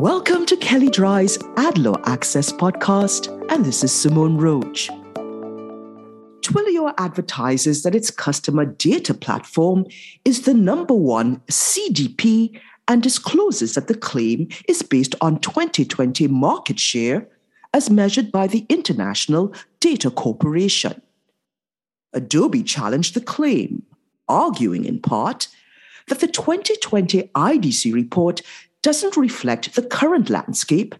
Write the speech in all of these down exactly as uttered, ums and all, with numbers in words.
Welcome to Kelly Dry's Adlo Access podcast, and this is Simone Roach. Twilio advertises that its customer data platform is the number one C D P and discloses that the claim is based on twenty twenty market share as measured by the International Data Corporation. Adobe challenged the claim, arguing in part that the twenty twenty I D C report doesn't reflect the current landscape,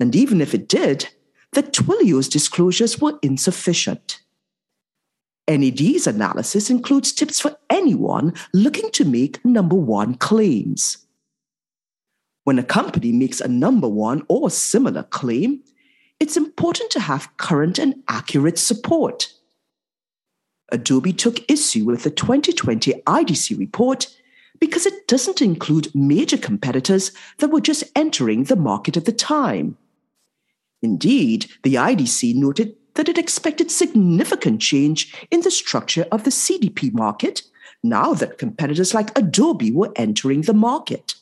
and even if it did, that Twilio's disclosures were insufficient. N E D's analysis includes tips for anyone looking to make number one claims. When a company makes a number one or similar claim, it's important to have current and accurate support. Adobe took issue with the twenty twenty I D C report because it doesn't include major competitors that were just entering the market at the time. Indeed, the I D C noted that it expected significant change in the structure of the C D P market now that competitors like Adobe were entering the market.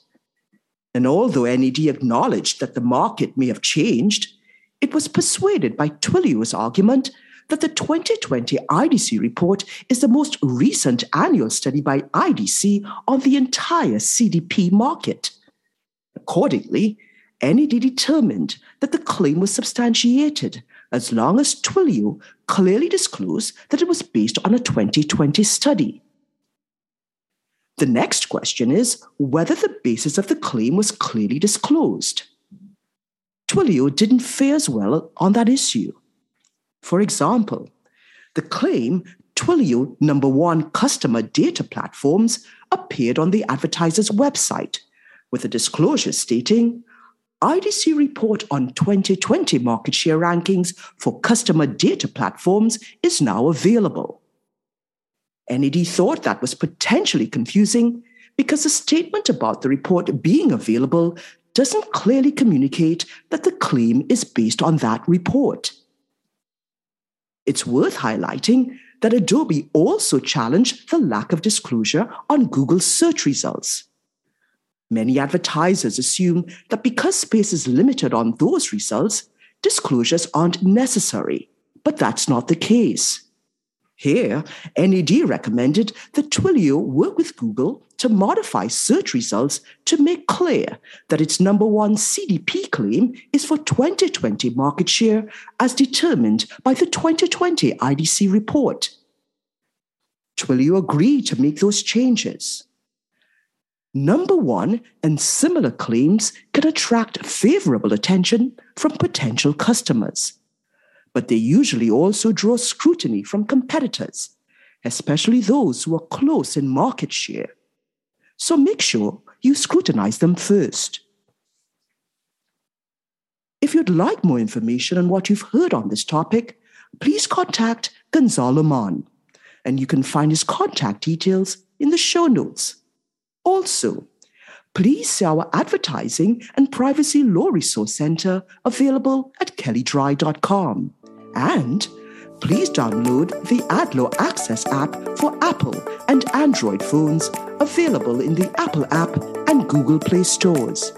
And although N E D acknowledged that the market may have changed, it was persuaded by Twilio's argument that the twenty twenty I D C report is the most recent annual study by I D C on the entire C D P market. Accordingly, N E D determined that the claim was substantiated as long as Twilio clearly disclosed that it was based on a twenty twenty study. The next question is whether the basis of the claim was clearly disclosed. Twilio didn't fare as well on that issue. For example, the claim Twilio number one customer data platforms appeared on the advertiser's website with a disclosure stating, I D C report on twenty twenty market share rankings for customer data platforms is now available. N E D thought that was potentially confusing because the statement about the report being available doesn't clearly communicate that the claim is based on that report. It's worth highlighting that Adobe also challenged the lack of disclosure on Google search results. Many advertisers assume that because space is limited on those results, disclosures aren't necessary, but that's not the case. Here, N E D recommended that Twilio work with Google to modify search results to make clear that its number one C D P claim is for twenty twenty market share as determined by the twenty twenty I D C report. Twilio agreed to make those changes. Number one and similar claims can attract favorable attention from potential customers, but they usually also draw scrutiny from competitors, especially those who are close in market share. So make sure you scrutinize them first. If you'd like more information on what you've heard on this topic, please contact Gonzalo Mann, and you can find his contact details in the show notes. Also, please see our Advertising and Privacy Law Resource Center available at kelly dry dot com. And please download the Adlo Access app for Apple and Android phones, available in the Apple app and Google Play stores.